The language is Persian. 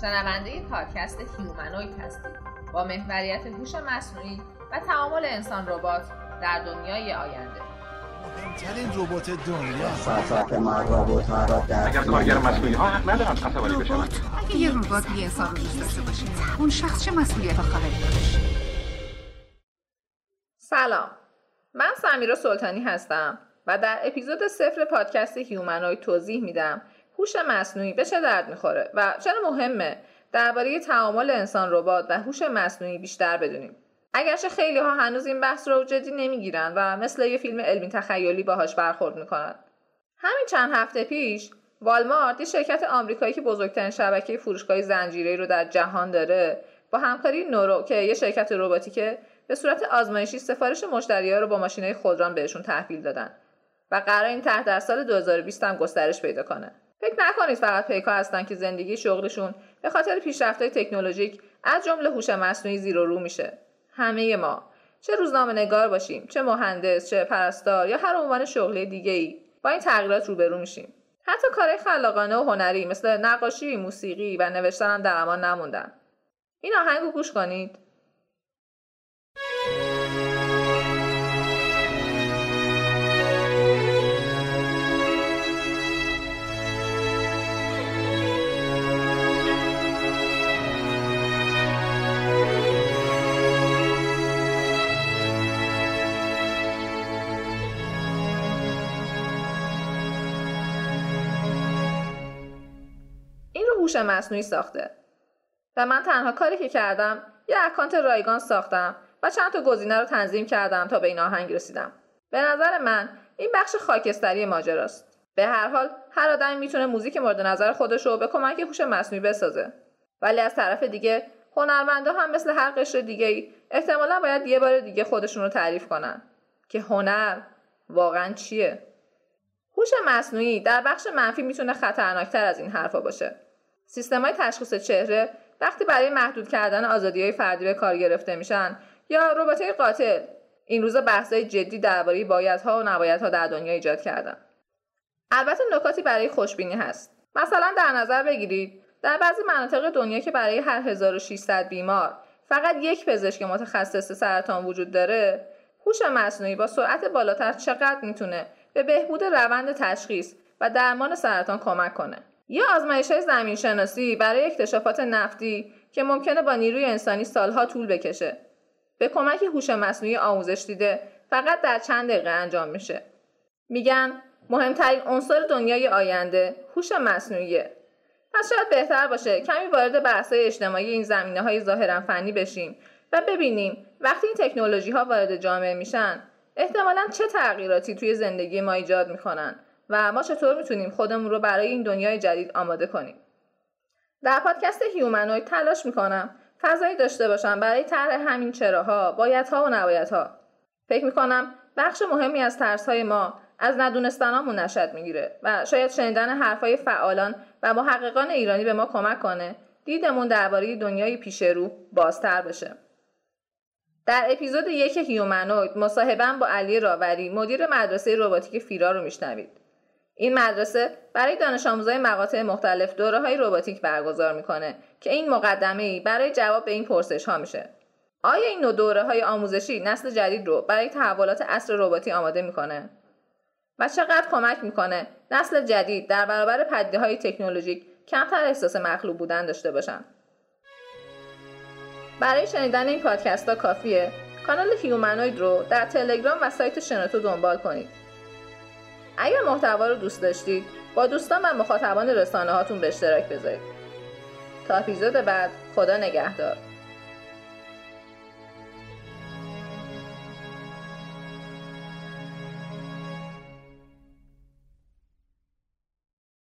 شنونده پادکست هیومنوید هستید با محوریت هوش مصنوعی و تعامل انسان ربات در دنیای آینده. مهمترین ربات دنیا فقط ربات‌ها را در اگر کارگر مسئولیت‌ها حق ندارن عصبانی بشن. اگه یه ربات بی انسان داشته باشه اون شخص چه مسئولیت خواهد داشت؟ سلام. من سمیرا سلطانی هستم و در اپیزود 0 پادکست هیومنوید توضیح میدم هوش مصنوعی به چه درد میخوره و چرا مهمه درباره تعامل انسان ربات و هوش مصنوعی بیشتر بدونیم. اگرچه خیلی ها هنوز این بحث رو جدی نمیگیرن و مثل یه فیلم علمی تخیلی باهاش برخورد میکنن. همین چند هفته پیش وال مارت، شرکت آمریکایی که بزرگترین شبکه فروشگاه زنجیره‌ای رو در جهان داره، با همکاری نورو که یه شرکت رباتیکه، به صورت آزمایشی سفارش مشتری‌ها رو با ماشین‌های خودران بهشون تحویل دادن و قرار این تحت در سال 2020 هم گسترش پیدا کنه. فکر نکنید فقط پیکا هستن که زندگی شغلشون به خاطر پیشرفت‌های تکنولوژیک از جمله هوش مصنوعی زیر و رو میشه. همه ما، چه روزنامه‌نگار باشیم، چه مهندس، چه پرستار یا هر عنوان شغلی دیگه‌ای، با این تغییرات روبرو میشیم. حتی کارهای خلاقانه و هنری مثل نقاشی، موسیقی و نوشتن هم در امان نموندن. این آهنگو گوش کنید. هوش مصنوعی ساخته و من تنها کاری که کردم یه اکانت رایگان ساختم و چند تا گزینه رو تنظیم کردم تا به این آهنگ رسیدم. به نظر من این بخش خاکستری ماجراست. به هر حال هر آدمی میتونه موزیک مورد نظر خودش رو به کمک هوش مصنوعی بسازه، ولی از طرف دیگه هنرمندا هم مثل هر قشر دیگه‌ای احتمالاً باید یه بار دیگه خودشون رو تعریف کنن که هنر واقعاً چیه. هوش مصنوعی در بخش منفی میتونه خطرناک‌تر از این حرفا باشه. سیستم‌های تشخیص چهره وقتی برای محدود کردن آزادی‌های فردی به کار گرفته میشن یا ربات‌های قاتل، این روزا بحث‌های جدی درباره بایدها و نبایدها در دنیا ایجاد کردن. البته نکاتی برای خوشبینی هست. مثلا در نظر بگیرید در بعضی مناطق دنیا که برای هر 1600 بیمار فقط یک پزشک متخصص سرطان وجود داره، هوش مصنوعی با سرعت بالاتر چقدر میتونه به بهبود روند تشخیص و درمان سرطان کمک کنه. یا آزمایش‌های زمین‌شناسی برای اکتشافات نفتی که ممکنه با نیروی انسانی سالها طول بکشه، به کمک هوش مصنوعی آموزش دیده فقط در چند دقیقه انجام میشه. میگن مهمترین عنصر دنیای آینده هوش مصنوعیه. پس شاید بهتر باشه کمی وارد بحث‌های اجتماعی این زمینه‌های ظاهراً فنی بشیم و ببینیم وقتی این تکنولوژی‌ها وارد جامعه میشن، احتمالاً چه تغییراتی توی زندگی ما ایجاد می‌کنن و ما چطور میتونیم خودمون رو برای این دنیای جدید آماده کنیم. در پادکست هیومنوید تلاش میکنم فضایی داشته باشم برای طرح همین چراها، بایدها و نبایدها. فکر میکنم بخش مهمی از ترسهای ما از ندونستنامون نشأت میگیره و شاید شنیدن حرفای فعالان و محققان ایرانی به ما کمک کنه دیدمون درباره دنیای پیش رو بازتر بشه. در اپیزود 1 هیومنوید مصاحبه‌ام با علی راوری، مدیر مدرسه رباتیک فیرا رو میشنوید. این مدرسه برای دانش آموزای مقاطع مختلف دوره‌های رباتیک برگزار می‌کنه که این مقدمه‌ای برای جواب به این پرسش‌ها میشه. آیا این نوع دوره‌های آموزشی نسل جدید رو برای تحولات عصر رباتی آماده می‌کنه؟ و چقدر کمک می‌کنه نسل جدید در برابر پدیده‌های تکنولوژیک کمتر احساس مغلوب بودن داشته باشن؟ برای شنیدن این پادکست‌ها کافیه کانال هیومنوید رو در تلگرام و سایت شنوتو دنبال کنید. اگر محتوا رو دوست داشتید با دوستان و مخاطبان رسانه هاتون به اشتراک بذارید. تا اپیزود بعد، خدا نگهدار.